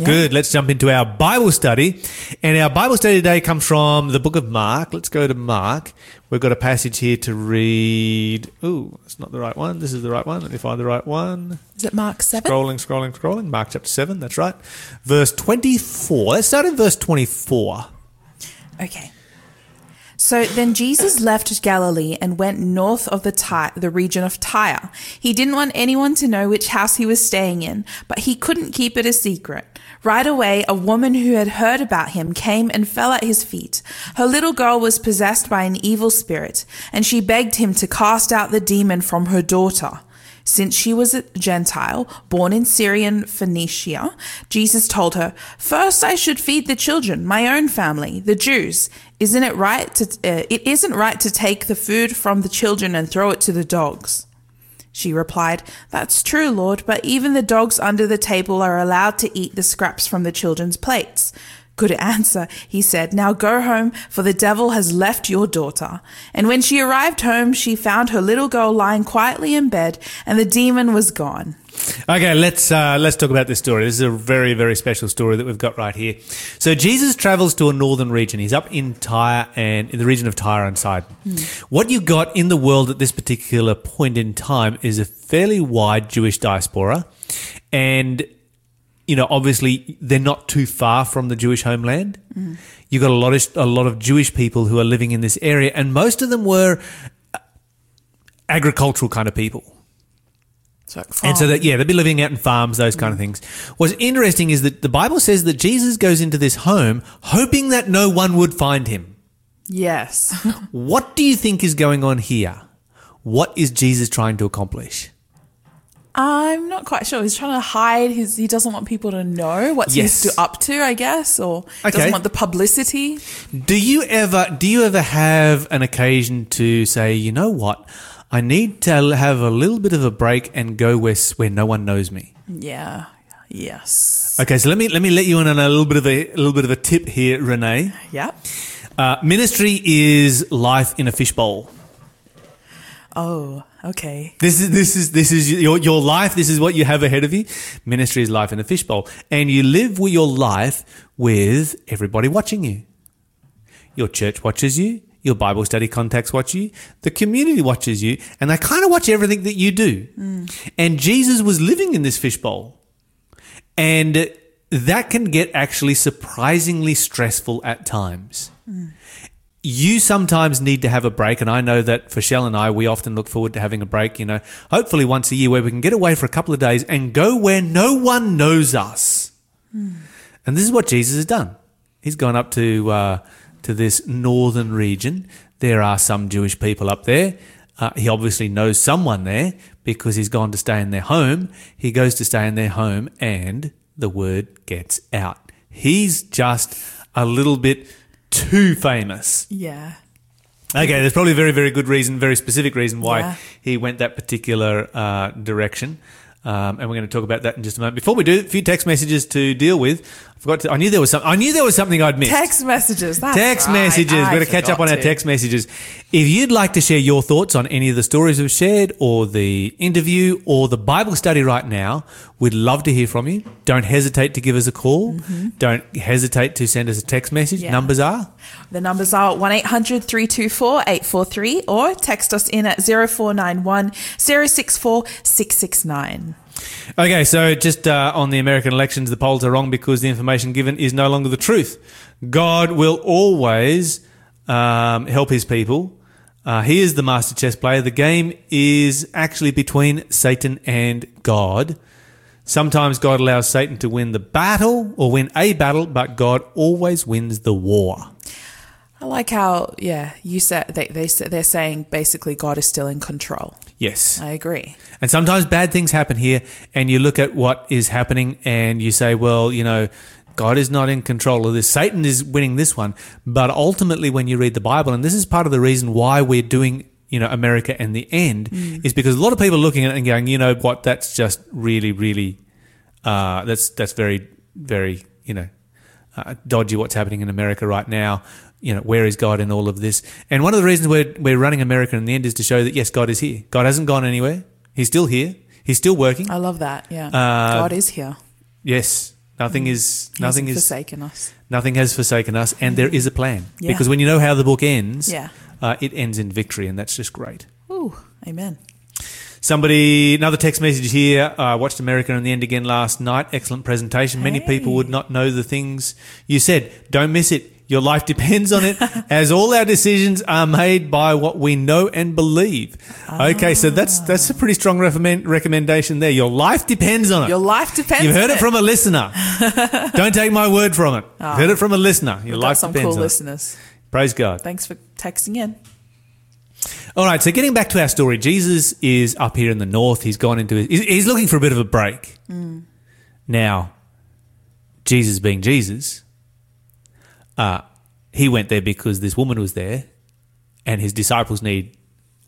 Yeah. Good. Let's jump into our Bible study. And our Bible study today comes from the book of Mark. Let's go to Mark. We've got a passage here to read. Ooh, it's not the right one. This is the right one. Let me find the right one. Is it Mark 7? Scrolling. Mark chapter 7, that's right. Verse 24. Let's start in verse 24. Okay. So then Jesus left Galilee and went north of the region of Tyre. He didn't want anyone to know which house he was staying in, but he couldn't keep it a secret. Right away, a woman who had heard about him came and fell at his feet. Her little girl was possessed by an evil spirit, and she begged him to cast out the demon from her daughter. Since she was a Gentile, born in Syrian Phoenicia, Jesus told her, "First I should feed the children, my own family, the Jews. It isn't right to take the food from the children and throw it to the dogs." She replied, "That's true, Lord, but even the dogs under the table are allowed to eat the scraps from the children's plates." "Good answer," he said. "Now go home, for the devil has left your daughter." And when she arrived home, she found her little girl lying quietly in bed, and the demon was gone. Okay, let's talk about this story. This is a very, very special story that we've got right here. So Jesus travels to a northern region. He's up in Tyre and in the region of Tyre and Sidon. Mm. What you got in the world at this particular point in time is a fairly wide Jewish diaspora, and obviously they're not too far from the Jewish homeland. Mm. You've got a lot of Jewish people who are living in this area, and most of them were agricultural kind of people. So like farm. And so that, yeah, they'd be living out in farms, those kind of things. What's interesting is that the Bible says that Jesus goes into this home hoping that no one would find him. Yes. What do you think is going on here? What is Jesus trying to accomplish? I'm not quite sure. He's trying to hide his. He doesn't want people to know what he's up to, I guess, or doesn't want the publicity. Do you ever have an occasion to say, you know what, I need to have a little bit of a break and go where no one knows me? Yeah. Yes. Okay. So let me let you in on a little bit of a tip here, Renee. Yeah. Ministry is life in a fishbowl. Oh. Okay. This is your life. This is what you have ahead of you. Ministry is life in a fishbowl. And you live with your life with everybody watching you. Your church watches you. Your Bible study contacts watch you. The community watches you. And they kind of watch everything that you do. Mm. And Jesus was living in this fishbowl. And that can get actually surprisingly stressful at times. Mm. You sometimes need to have a break, and I know that for Shell and I, we often look forward to having a break, hopefully once a year where we can get away for a couple of days and go where no one knows us. Mm. And this is what Jesus has done. He's gone up to this northern region. There are some Jewish people up there. He obviously knows someone there because he's gone to stay in their home. He goes to stay in their home and the word gets out. He's just a little bit too famous. Yeah. Okay, there's probably a very, very good reason, very specific reason why he went that particular direction. And we're going to talk about that in just a moment. Before we do, a few text messages to deal with. I knew there was something I'd missed. Text messages. That's text right. messages. We're going to catch up on our text messages. If you'd like to share your thoughts on any of the stories we've shared or the interview or the Bible study right now, we'd love to hear from you. Don't hesitate to give us a call. Mm-hmm. Don't hesitate to send us a text message. Yeah. The numbers are 1-800-324-843 or text us in at 0491 064 669. Okay, so just on the American elections, the polls are wrong because the information given is no longer the truth. God will always help his people. He is the master chess player. The game is actually between Satan and God. Sometimes God allows Satan to win the battle or win a battle, but God always wins the war. I like how, you said they're saying basically God is still in control. Yes. I agree. And sometimes bad things happen here, and you look at what is happening and you say, well, God is not in control of this. Satan is winning this one. But ultimately when you read the Bible, and this is part of the reason why we're doing America and the End, is because a lot of people are looking at it and going, you know what, that's just really, really, that's very, very, dodgy what's happening in America right now. Where is God in all of this? And one of the reasons we're running America in the End is to show that, yes, God is here. God hasn't gone anywhere. He's still here. He's still working. I love that, yeah. God is here. Yes. Nothing has forsaken us, and there is a plan. Yeah. Because when you know how the book ends, it ends in victory, and that's just great. Ooh, amen. Somebody, another text message here. I watched America in the End again last night. Excellent presentation. Many people would not know the things you said. Don't miss it. Your life depends on it, as all our decisions are made by what we know and believe. Okay, so that's a pretty strong recommendation there. Your life depends on it. Your life depends on it. You've heard it from a listener. Don't take my word from it. Oh, heard it from a listener. Your life depends on it. We've got some cool listeners. Praise God. Thanks for texting in. All right, so getting back to our story, Jesus is up here in the north. He's gone into he's looking for a bit of a break. Mm. Now, Jesus being Jesus, he went there because this woman was there, and his disciples need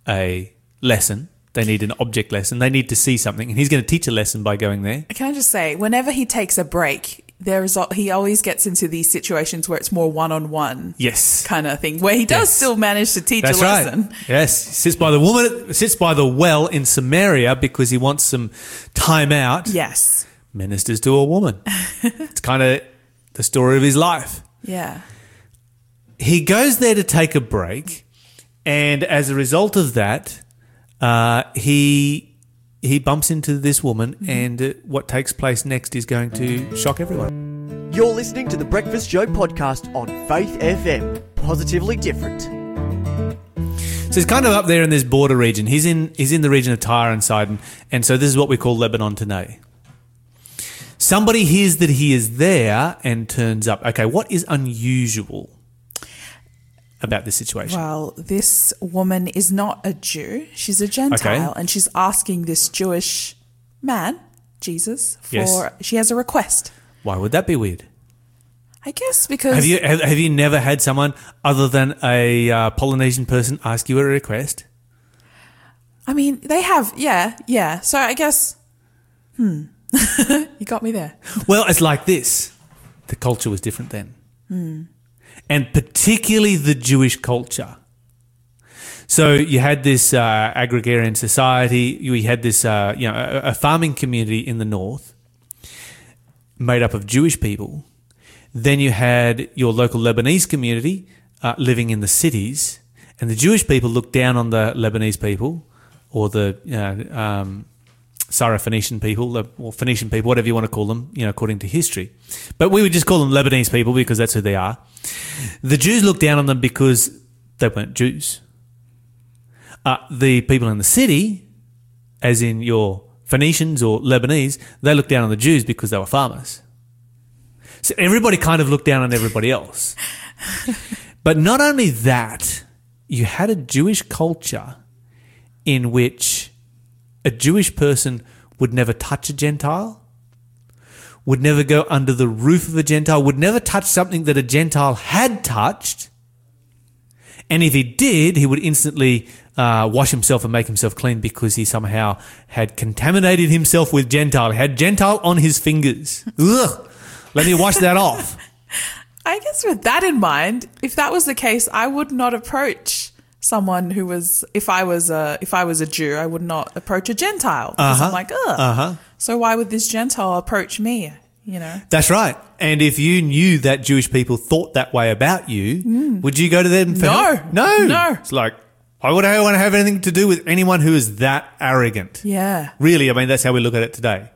a lesson. They need an object lesson. They need to see something, and he's going to teach a lesson by going there. Can I just say, whenever he takes a break, he always gets into these situations where it's more one-on-one kind of thing, where he does still manage to teach a lesson. Right. Yes, he sits by the woman, sits by the well in Samaria because he wants some time out. Yes. Ministers to a woman. It's kind of the story of his life. Yeah. He goes there to take a break, and as a result of that, he bumps into this woman, and what takes place next is going to shock everyone. You're listening to The Breakfast Show podcast on Faith FM, positively different. So he's kind of up there in this border region. He's in the region of Tyre and Sidon, and so this is what we call Lebanon today. Somebody hears that he is there and turns up. Okay, what is unusual about this situation? Well, this woman is not a Jew. She's a Gentile, and she's asking this Jewish man, Jesus, for she has a request. Why would that be weird? I guess because... Have you never had someone other than a Polynesian person ask you a request? I mean, they have, yeah. So I guess... You got me there. Well, it's like this. The culture was different then. Mm. And particularly the Jewish culture. So you had this agrarian society. You had this, a farming community in the north made up of Jewish people. Then you had your local Lebanese community living in the cities. And the Jewish people looked down on the Lebanese people or the... Syrophoenician people or Phoenician people, whatever you want to call them, according to history. But we would just call them Lebanese people because that's who they are. The Jews looked down on them because they weren't Jews. The people in the city, as in your Phoenicians or Lebanese, they looked down on the Jews because they were farmers. So everybody kind of looked down on everybody else. But not only that, you had a Jewish culture in which a Jewish person would never touch a Gentile, would never go under the roof of a Gentile, would never touch something that a Gentile had touched, and if he did, he would instantly wash himself and make himself clean because he somehow had contaminated himself with Gentile, had Gentile on his fingers. Ugh, let me wash that off. I guess with that in mind, if that was the case, I would not approach someone who was, if I was a Jew, I would not approach a Gentile. Because I'm like, ugh. So why would this Gentile approach me? That's right. And if you knew that Jewish people thought that way about you, would you go to them? No. It's like, why would I want to have anything to do with anyone who is that arrogant? Yeah. Really, I mean, that's how we look at it today.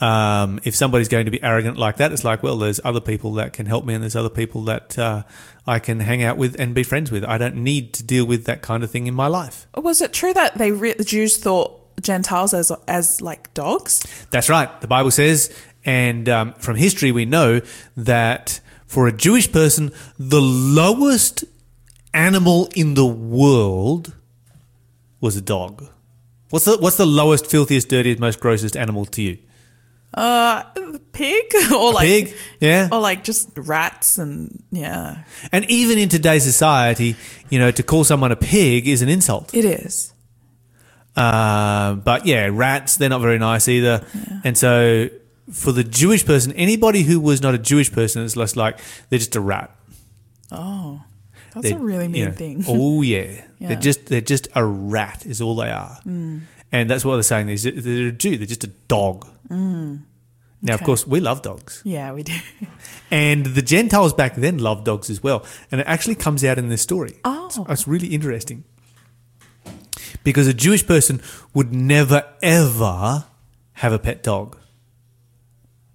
Yeah. If somebody's going to be arrogant like that, it's like, well, there's other people that can help me, and there's other people that I can hang out with and be friends with. I don't need to deal with that kind of thing in my life. Was it true that the Jews thought Gentiles as like dogs? That's right. The Bible says, and from history we know that for a Jewish person, the lowest animal in the world was a dog. What's the lowest, filthiest, dirtiest, most grossest animal to you? Pig or like pig, or like just rats and even in today's society, to call someone a pig is an insult. It is. But rats, they're not very nice either. Yeah. And so for the Jewish person, anybody who was not a Jewish person is less like they're just a rat. Oh, that's a really mean thing. Oh yeah. They're just a rat is all they are. And that's what they're saying. They're a Jew. They're just a dog. Now, of course, we love dogs. Yeah, we do. And the Gentiles back then loved dogs as well. And it actually comes out in this story. Oh. It's really interesting. Because a Jewish person would never, ever have a pet dog.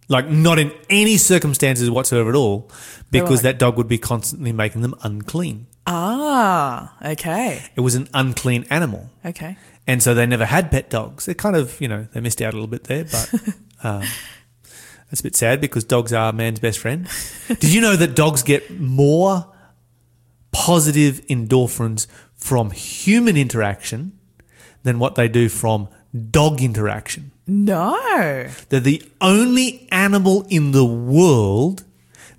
Like, not in any circumstances whatsoever at all, because that dog would be constantly making them unclean. Ah, okay. It was an unclean animal. Okay. And so they never had pet dogs. They kind of, you know, they missed out a little bit there, but that's a bit sad because dogs are man's best friend. Did you know that dogs get more positive endorphins from human interaction than what they do from dog interaction? No. They're the only animal in the world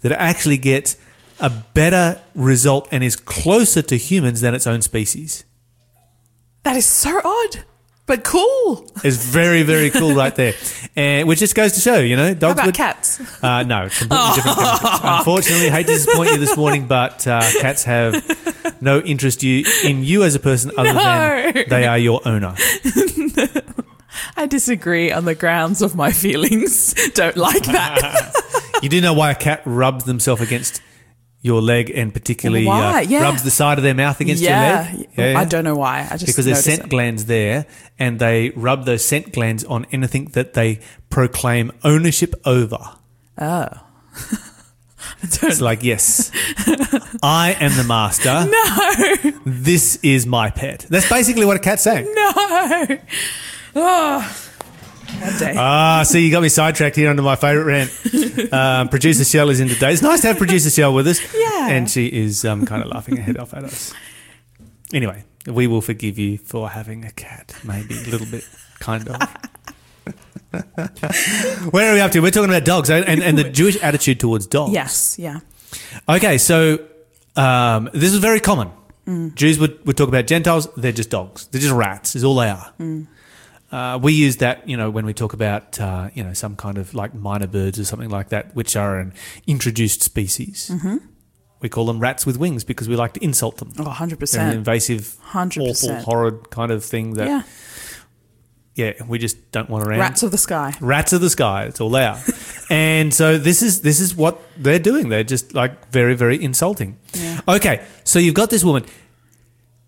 that actually gets a better result and is closer to humans than its own species. That is so odd, but cool. It's very, very cool right there, which just goes to show, you know, dogs. How about cats? No, it's completely different. Unfortunately, I hate to disappoint you this morning, but cats have no interest in you as a person other than they are your owner. I disagree on the grounds of my feelings. Don't like that. You do know why a cat rubs themselves against your leg and particularly rubs the side of their mouth against your leg? Yeah, I don't know why. I just because there's scent glands there and they rub those scent glands on anything that they proclaim ownership over. Oh. It's like, yes, I am the master. No. This is my pet. That's basically what a cat's saying. No. Oh. See, you got me sidetracked here onto my favourite rant. Producer Shell is in today. It's nice to have Producer Shell with us. Yeah. And she is kind of laughing her head off at us. Anyway, we will forgive you for having a cat, maybe a little bit, kind of. Where are we up to? We're talking about dogs and the Jewish attitude towards dogs. Yes, yeah. Okay, so this is very common. Jews would talk about Gentiles, they're just dogs. They're just rats is all they are. We use that, you know, when we talk about, you know, some kind of like minor birds or something like that, which are an introduced species. Mm-hmm. We call them rats with wings because we like to insult them. Oh, 100%. They're an invasive, 100%. Awful, horrid kind of thing that... Yeah. Yeah, we just don't want around. Rats of the sky. Rats of the sky. It's all they are. And so this is what they're doing. They're just like very, very insulting. Yeah. Okay, so you've got this woman.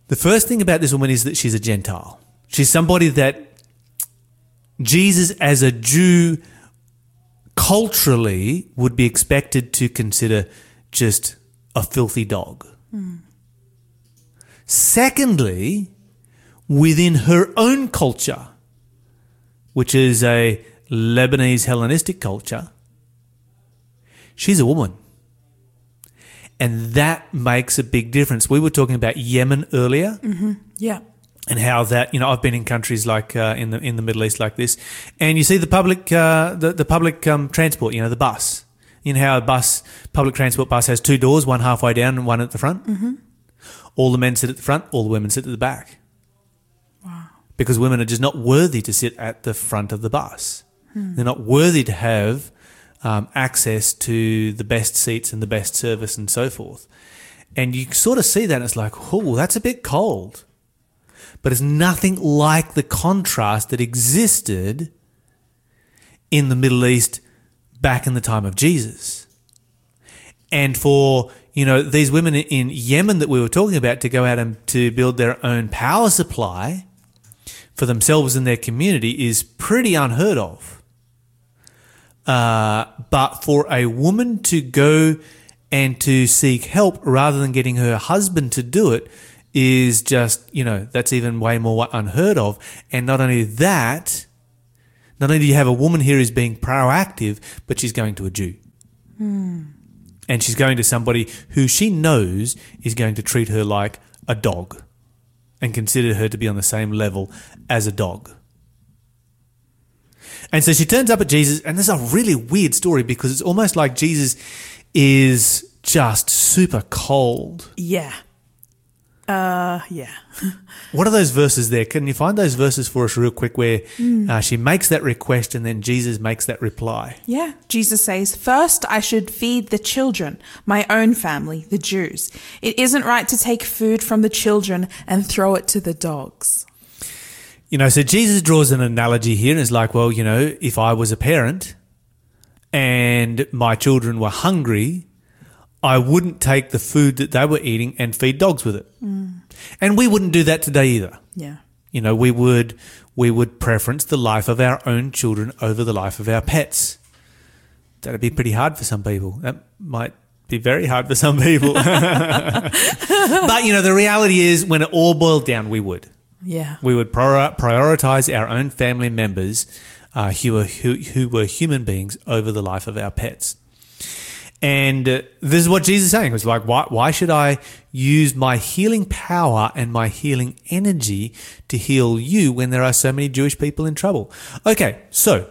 The first thing about this woman is that she's a Gentile. She's somebody that Jesus as a Jew culturally would be expected to consider just a filthy dog. Mm. Secondly, within her own culture, which is a Lebanese Hellenistic culture, she's a woman. And that makes a big difference. We were talking about Yemen earlier. Mm-hmm. Yeah. And how that, you know, I've been in countries like in the Middle East like this, and you see the public transport, you know, the bus. You know how public transport bus has two doors, one halfway down and one at the front? Mm-hmm. All the men sit at the front, all the women sit at the back. Because women are just not worthy to sit at the front of the bus. Hmm. They're not worthy to have access to the best seats and the best service and so forth. And you sort of see that and it's like, oh, that's a bit cold. But it's nothing like the contrast that existed in the Middle East back in the time of Jesus. And for, you know, these women in Yemen that we were talking about to go out and to build their own power supply for themselves and their community is pretty unheard of. But for a woman to go and to seek help rather than getting her husband to do it is just, you know, that's even way more unheard of. And not only that, not only do you have a woman here who's being proactive, but she's going to a Jew. Mm. And she's going to somebody who she knows is going to treat her like a dog and consider her to be on the same level as a dog. And so she turns up at Jesus, and this is a really weird story because it's almost like Jesus is just super cold. Yeah. Yeah. What are those verses there? Can you find those verses for us real quick where she makes that request and then Jesus makes that reply? Yeah. Jesus says, "First I should feed the children, my own family, the Jews. It isn't right to take food from the children and throw it to the dogs." You know, so Jesus draws an analogy here and is like, well, you know, if I was a parent and my children were hungry, I wouldn't take the food that they were eating and feed dogs with it. Mm. And we wouldn't do that today either. Yeah. You know, we would preference the life of our own children over the life of our pets. That'd be pretty hard for some people. That might be very hard for some people. But, you know, the reality is when it all boiled down, we would. Yeah. We would prioritize our own family members who were human beings over the life of our pets. And this is what Jesus is saying. It was like, why should I use my healing power and my healing energy to heal you when there are so many Jewish people in trouble? Okay, so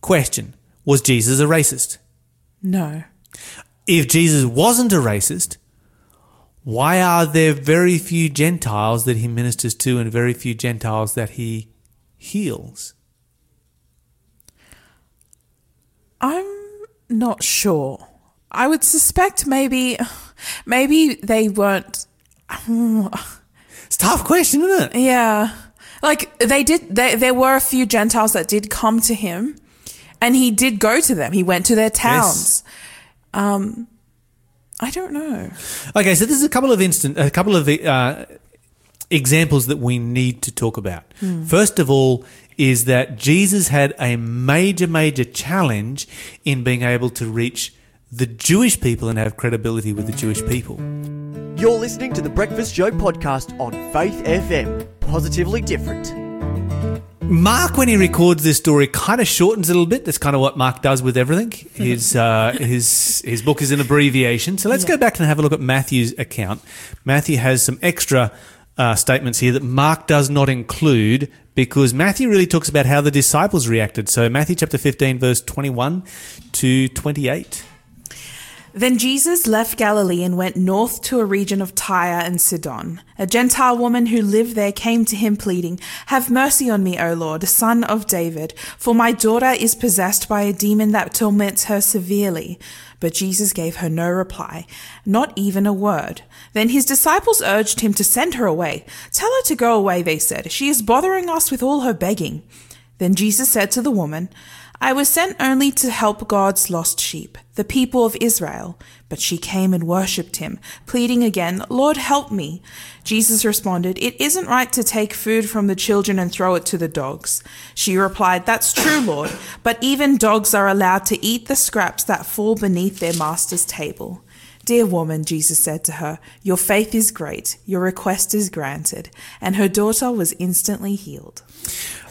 question, was Jesus a racist? No. If Jesus wasn't a racist, why are there very few Gentiles that he ministers to and very few Gentiles that he heals? I'm not sure. I would suspect maybe they weren't. It's a tough question, isn't it? Yeah. Like there were a few Gentiles that did come to him and he did go to them. He went to their towns. Yes. I don't know. Okay, so there's a couple of examples that we need to talk about. Mm. First of all is that Jesus had a major, major challenge in being able to reach the Jewish people and have credibility with the Jewish people. You're listening to The Breakfast Show podcast on Faith FM. Positively different. Mark, when he records this story, kind of shortens it a little bit. That's kind of what Mark does with everything. His book is an abbreviation. So let's go back and have a look at Matthew's account. Matthew has some extra statements here that Mark does not include because Matthew really talks about how the disciples reacted. So Matthew chapter 15, verse 21 to 28. Then Jesus left Galilee and went north to a region of Tyre and Sidon. A Gentile woman who lived there came to him pleading, "Have mercy on me, O Lord, son of David, for my daughter is possessed by a demon that torments her severely." But Jesus gave her no reply, not even a word. Then his disciples urged him to send her away. "Tell her to go away," they said. "She is bothering us with all her begging." Then Jesus said to the woman, "I was sent only to help God's lost sheep, the people of Israel." But she came and worshipped him, pleading again, "Lord, help me." Jesus responded, "It isn't right to take food from the children and throw it to the dogs." She replied, "That's true, Lord, but even dogs are allowed to eat the scraps that fall beneath their master's table." "Dear woman," Jesus said to her, "your faith is great, your request is granted." And her daughter was instantly healed.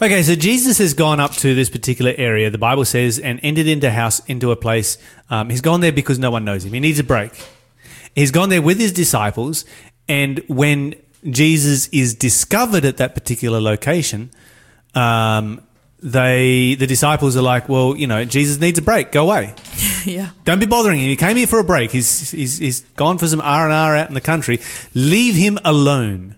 Okay, so Jesus has gone up to this particular area, the Bible says, and entered into a place. He's gone there because no one knows him. He needs a break. He's gone there with his disciples, and when Jesus is discovered at that particular location, the disciples are like, "Well, you know, Jesus needs a break. Go away. Yeah, don't be bothering him. He came here for a break. He's gone for some R&R out in the country. Leave him alone.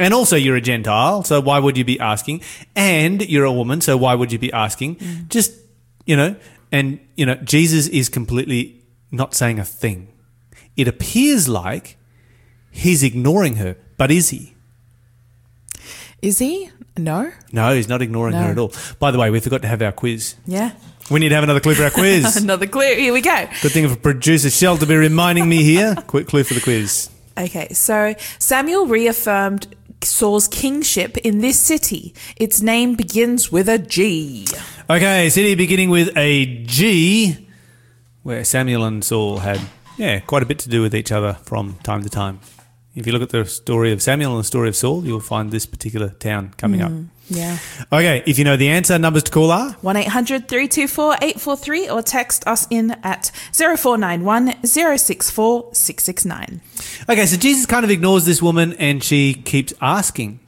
And also, you're a Gentile, so why would you be asking? And you're a woman, so why would you be asking? Mm. Just, you know." And you know, Jesus is completely not saying a thing. It appears like he's ignoring her, but is he? Is he? No. No, he's not ignoring her at all. By the way, we forgot to have our quiz. Yeah. We need to have another clue for our quiz. Another clue. Here we go. Good thing of producer Shel to be reminding me here. Quick clue for the quiz. Okay, so Samuel reaffirmed Saul's kingship in this city. Its name begins with a G. Okay, city beginning with a G, where Samuel and Saul had, quite a bit to do with each other from time to time. If you look at the story of Samuel and the story of Saul, you'll find this particular town coming up. Yeah. Okay, if you know the answer, numbers to call are 1-800-324-843 or text us in at 0491 064 669. Okay, so Jesus kind of ignores this woman and she keeps asking.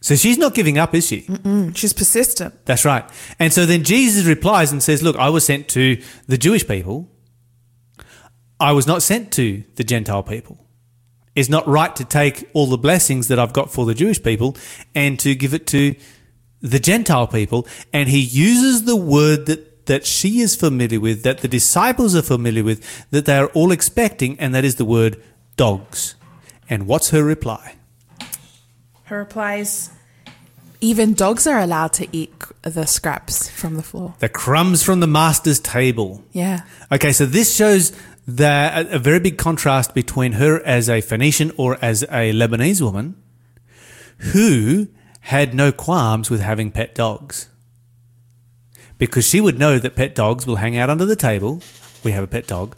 So she's not giving up, is she? Mm-mm, she's persistent. That's right. And so then Jesus replies and says, "Look, I was sent to the Jewish people. I was not sent to the Gentile people. It's not right to take all the blessings that I've got for the Jewish people and to give it to the Gentile people." And he uses the word that she is familiar with, that the disciples are familiar with, that they are all expecting, and that is the word dogs. And what's her reply? Her reply is, Even dogs are allowed to eat the scraps from the floor. The crumbs from the master's table. Yeah. Okay, so this shows a very big contrast between her as a Phoenician or as a Lebanese woman who had no qualms with having pet dogs, because she would know that pet dogs will hang out under the table. We have a pet dog.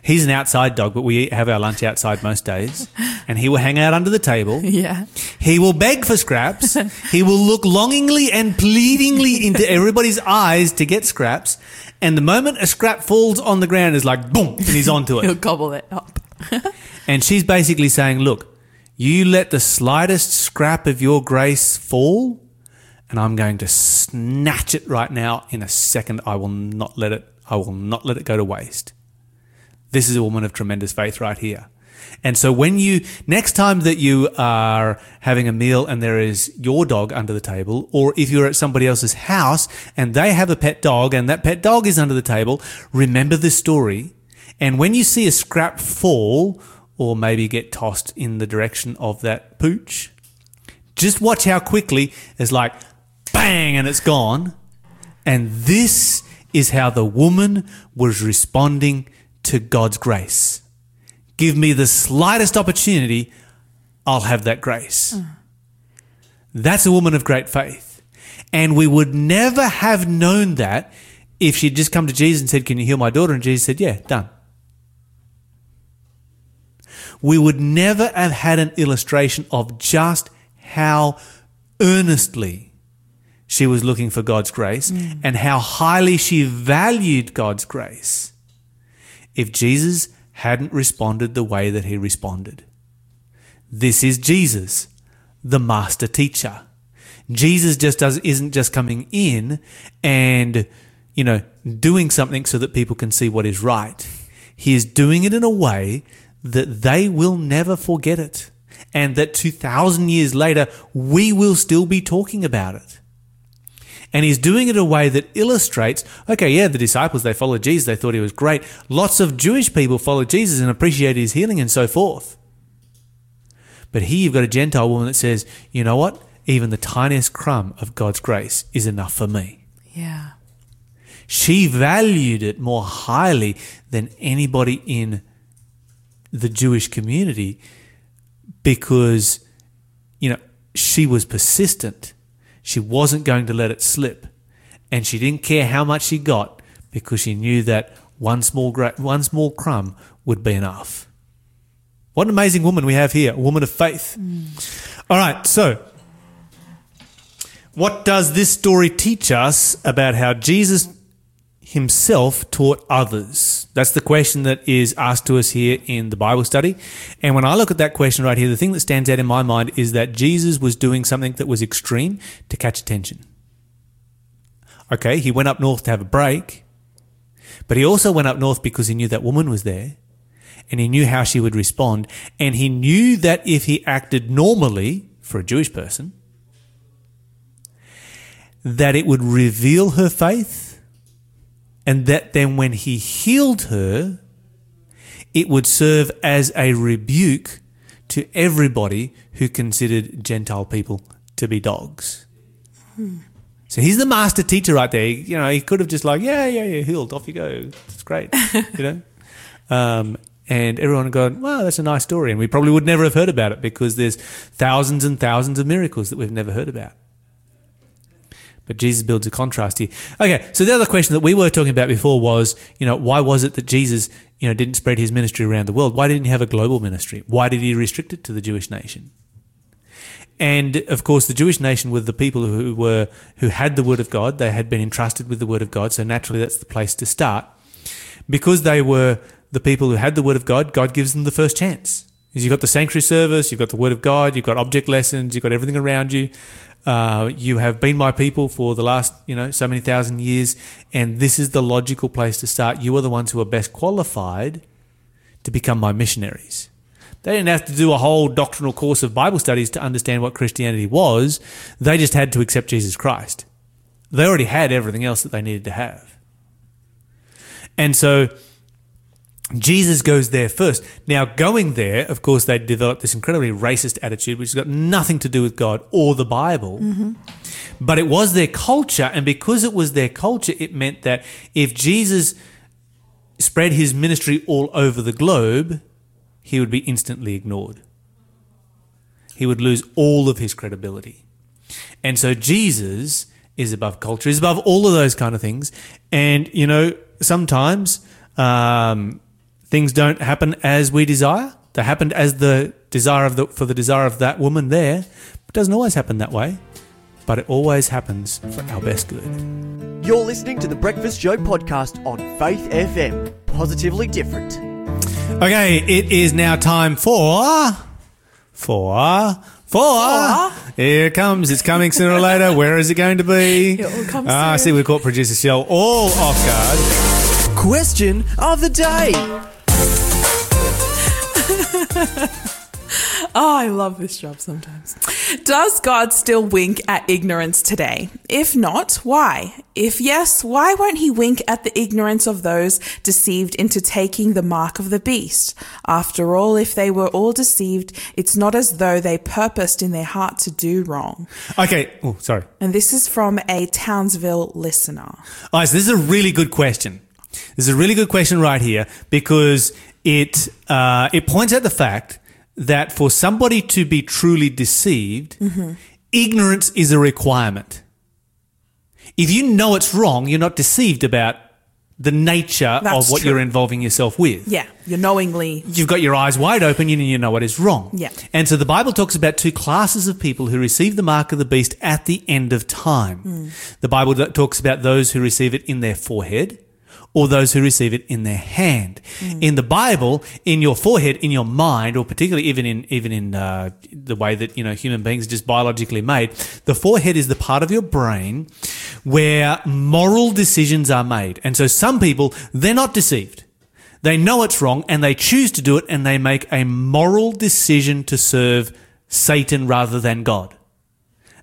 He's an outside dog, but we have our lunch outside most days. And he will hang out under the table. Yeah. He will beg for scraps. He will look longingly and pleadingly into everybody's eyes to get scraps. And the moment a scrap falls on the ground, it's like boom, and he's onto it. He'll gobble it up. And she's basically saying, look, you let the slightest scrap of your grace fall, and I'm going to snatch it right now in a second. I will not let it go to waste. This is a woman of tremendous faith right here. And so when you, next time that you are having a meal and there is your dog under the table, or if you're at somebody else's house and they have a pet dog and that pet dog is under the table, remember this story. And when you see a scrap fall or maybe get tossed in the direction of that pooch, just watch how quickly it's like bang and it's gone. And this is how the woman was responding to God's grace. Give me the slightest opportunity, I'll have that grace. That's a woman of great faith. And we would never have known that if she'd just come to Jesus and said, can you heal my daughter? And Jesus said, yeah, done. We would never have had an illustration of just how earnestly she was looking for God's grace and how highly she valued God's grace if Jesus hadn't responded the way that he responded. This is Jesus, the master teacher. Jesus isn't just coming in and, doing something so that people can see what is right. He is doing it in a way that they will never forget it, and that 2,000 years later we will still be talking about it. And he's doing it in a way that illustrates, the disciples, they followed Jesus, they thought he was great. Lots of Jewish people followed Jesus and appreciated his healing and so forth. But here you've got a Gentile woman that says, you know what? Even the tiniest crumb of God's grace is enough for me. Yeah. She valued it more highly than anybody in the Jewish community because, she was persistent. She wasn't going to let it slip, and she didn't care how much she got because she knew that one small crumb would be enough. What an amazing woman we have here, a woman of faith. All right, so what does this story teach us about how Jesus himself taught others? That's the question that is asked to us here in the Bible study. And when I look at that question right here, the thing that stands out in my mind is that Jesus was doing something that was extreme to catch attention. Okay, he went up north to have a break, but he also went up north because he knew that woman was there, and he knew how she would respond, and he knew that if he acted normally for a Jewish person, that it would reveal her faith. And that then when he healed her, it would serve as a rebuke to everybody who considered Gentile people to be dogs. So he's the master teacher right there. He could have just healed, off you go. It's great, And everyone had gone, wow, that's a nice story. And we probably would never have heard about it because there's thousands and thousands of miracles that we've never heard about. But Jesus builds a contrast here. Okay, so the other question that we were talking about before was, why was it that Jesus, didn't spread his ministry around the world? Why didn't he have a global ministry? Why did he restrict it to the Jewish nation? And of course, the Jewish nation were the people who had the Word of God. They had been entrusted with the Word of God, so naturally that's the place to start. Because they were the people who had the Word of God, God gives them the first chance. Because you've got the sanctuary service, you've got the Word of God, you've got object lessons, you've got everything around you. You have been my people for the last, so many thousand years, and this is the logical place to start. You are the ones who are best qualified to become my missionaries. They didn't have to do a whole doctrinal course of Bible studies to understand what Christianity was. They just had to accept Jesus Christ. They already had everything else that they needed to have. And so Jesus goes there first. Now, going there, of course, they developed this incredibly racist attitude, which has got nothing to do with God or the Bible. Mm-hmm. But it was their culture, and because it was their culture, it meant that if Jesus spread his ministry all over the globe, he would be instantly ignored. He would lose all of his credibility. And so Jesus is above culture, is above all of those kind of things. And, you know, sometimes things don't happen as we desire. They happened as the desire of for the desire of that woman there. It doesn't always happen that way, but it always happens for our best good. You're listening to The Breakfast Show podcast on Faith FM. Positively different. Okay, it is now time for here it comes. It's coming sooner or later. Where is it going to be? It will come soon. I see we caught producer Shell all off guard. Question of the day. Oh, I love this job sometimes. Does God still wink at ignorance today? If not, why? If yes, why won't he wink at the ignorance of those deceived into taking the mark of the beast? After all, if they were all deceived, it's not as though they purposed in their heart to do wrong. Okay. Oh, sorry. And this is from a Townsville listener. All right, so this is a really good question. This is a really good question right here, because it points out the fact that for somebody to be truly deceived, mm-hmm. ignorance is a requirement. If you know it's wrong, you're not deceived about the nature of what you're involving yourself with. Yeah, you're knowingly. You've got your eyes wide open and you know what is wrong. Yeah. And so the Bible talks about two classes of people who receive the mark of the beast at the end of time. Mm. The Bible talks about those who receive it in their forehead, or those who receive it in their hand. Mm. In the Bible, in your forehead, in your mind, or particularly even in the way that, you know, human beings are just biologically made, the forehead is the part of your brain where moral decisions are made. And so some people, they're not deceived. They know it's wrong and they choose to do it, and they make a moral decision to serve Satan rather than God.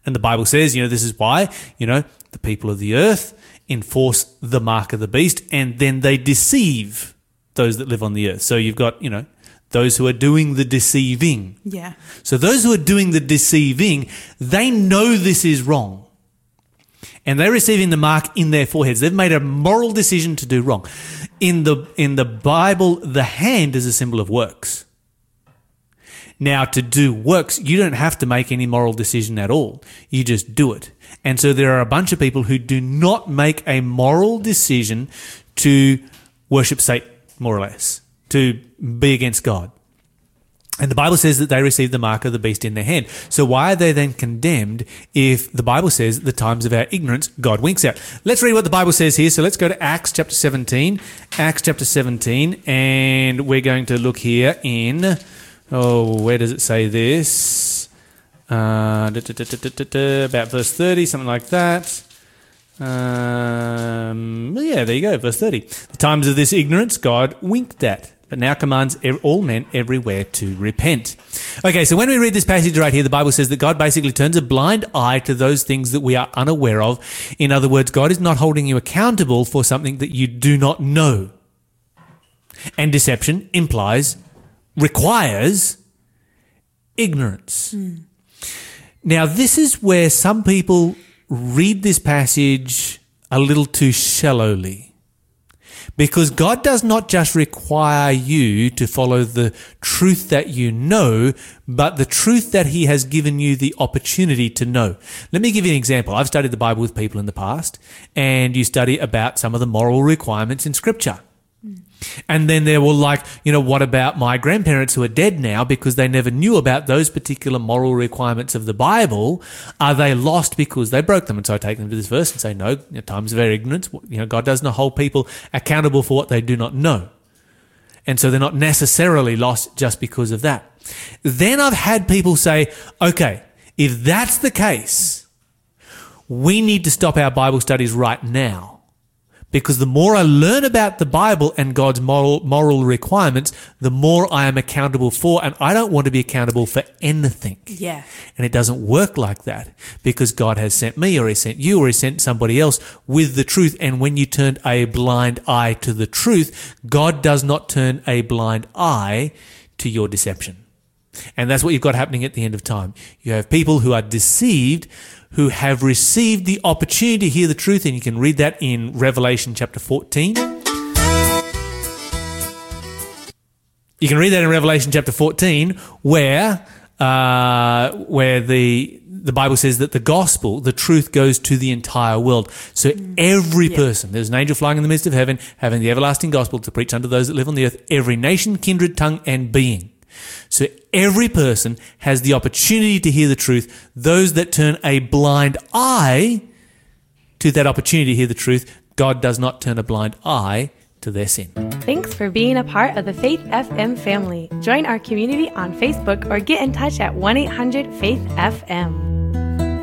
And the Bible says, you know, this is why, you know, the people of the earth enforce the mark of the beast, and then they deceive those that live on the earth. So you've got, you know, those who are doing the deceiving. Yeah. So those who are doing the deceiving, they know this is wrong, and they're receiving the mark in their foreheads. They've made a moral decision to do wrong. In the Bible, the hand is a symbol of works. Now, to do works, you don't have to make any moral decision at all. You just do it. And so there are a bunch of people who do not make a moral decision to worship Satan, more or less, to be against God. And the Bible says that they receive the mark of the beast in their hand. So why are they then condemned if the Bible says at the times of our ignorance, God winks at? Let's read what the Bible says here. So let's go to Acts chapter 17. Acts chapter 17, and we're going to look here in... Oh, where does it say this? About verse 30, something like that. Yeah, there you go, verse 30. The times of this ignorance God winked at, but now commands all men everywhere to repent. Okay, so when we read this passage right here, the Bible says that God basically turns a blind eye to those things that we are unaware of. In other words, God is not holding you accountable for something that you do not know. And deception requires ignorance. Mm. Now, this is where some people read this passage a little too shallowly, because God does not just require you to follow the truth that you know, but the truth that he has given you the opportunity to know. Let me give you an example. I've studied the Bible with people in the past, and you study about some of the moral requirements in Scripture. And then there were what about my grandparents who are dead now because they never knew about those particular moral requirements of the Bible? Are they lost because they broke them? And so I take them to this verse and say, no, at times of our ignorance, you know, God does not hold people accountable for what they do not know. And so they're not necessarily lost just because of that. Then I've had people say, okay, if that's the case, we need to stop our Bible studies right now, because the more I learn about the Bible and God's moral requirements, the more I am accountable for, and I don't want to be accountable for anything. Yeah. And it doesn't work like that, because God has sent me, or He sent you, or He sent somebody else with the truth. And when you turned a blind eye to the truth, God does not turn a blind eye to your deception. And that's what you've got happening at the end of time. You have people who are deceived, who have received the opportunity to hear the truth, and you can read that in Revelation chapter 14. You can read that in Revelation chapter 14 where the Bible says that the gospel, the truth, goes to the entire world. So every person, there's an angel flying in the midst of heaven, having the everlasting gospel to preach unto those that live on the earth, every nation, kindred, tongue, and being. So every person has the opportunity to hear the truth. Those that turn a blind eye to that opportunity to hear the truth, God does not turn a blind eye to their sin. Thanks for being a part of the Faith FM family. Join our community on Facebook or get in touch at 1-800-FAITH-FM.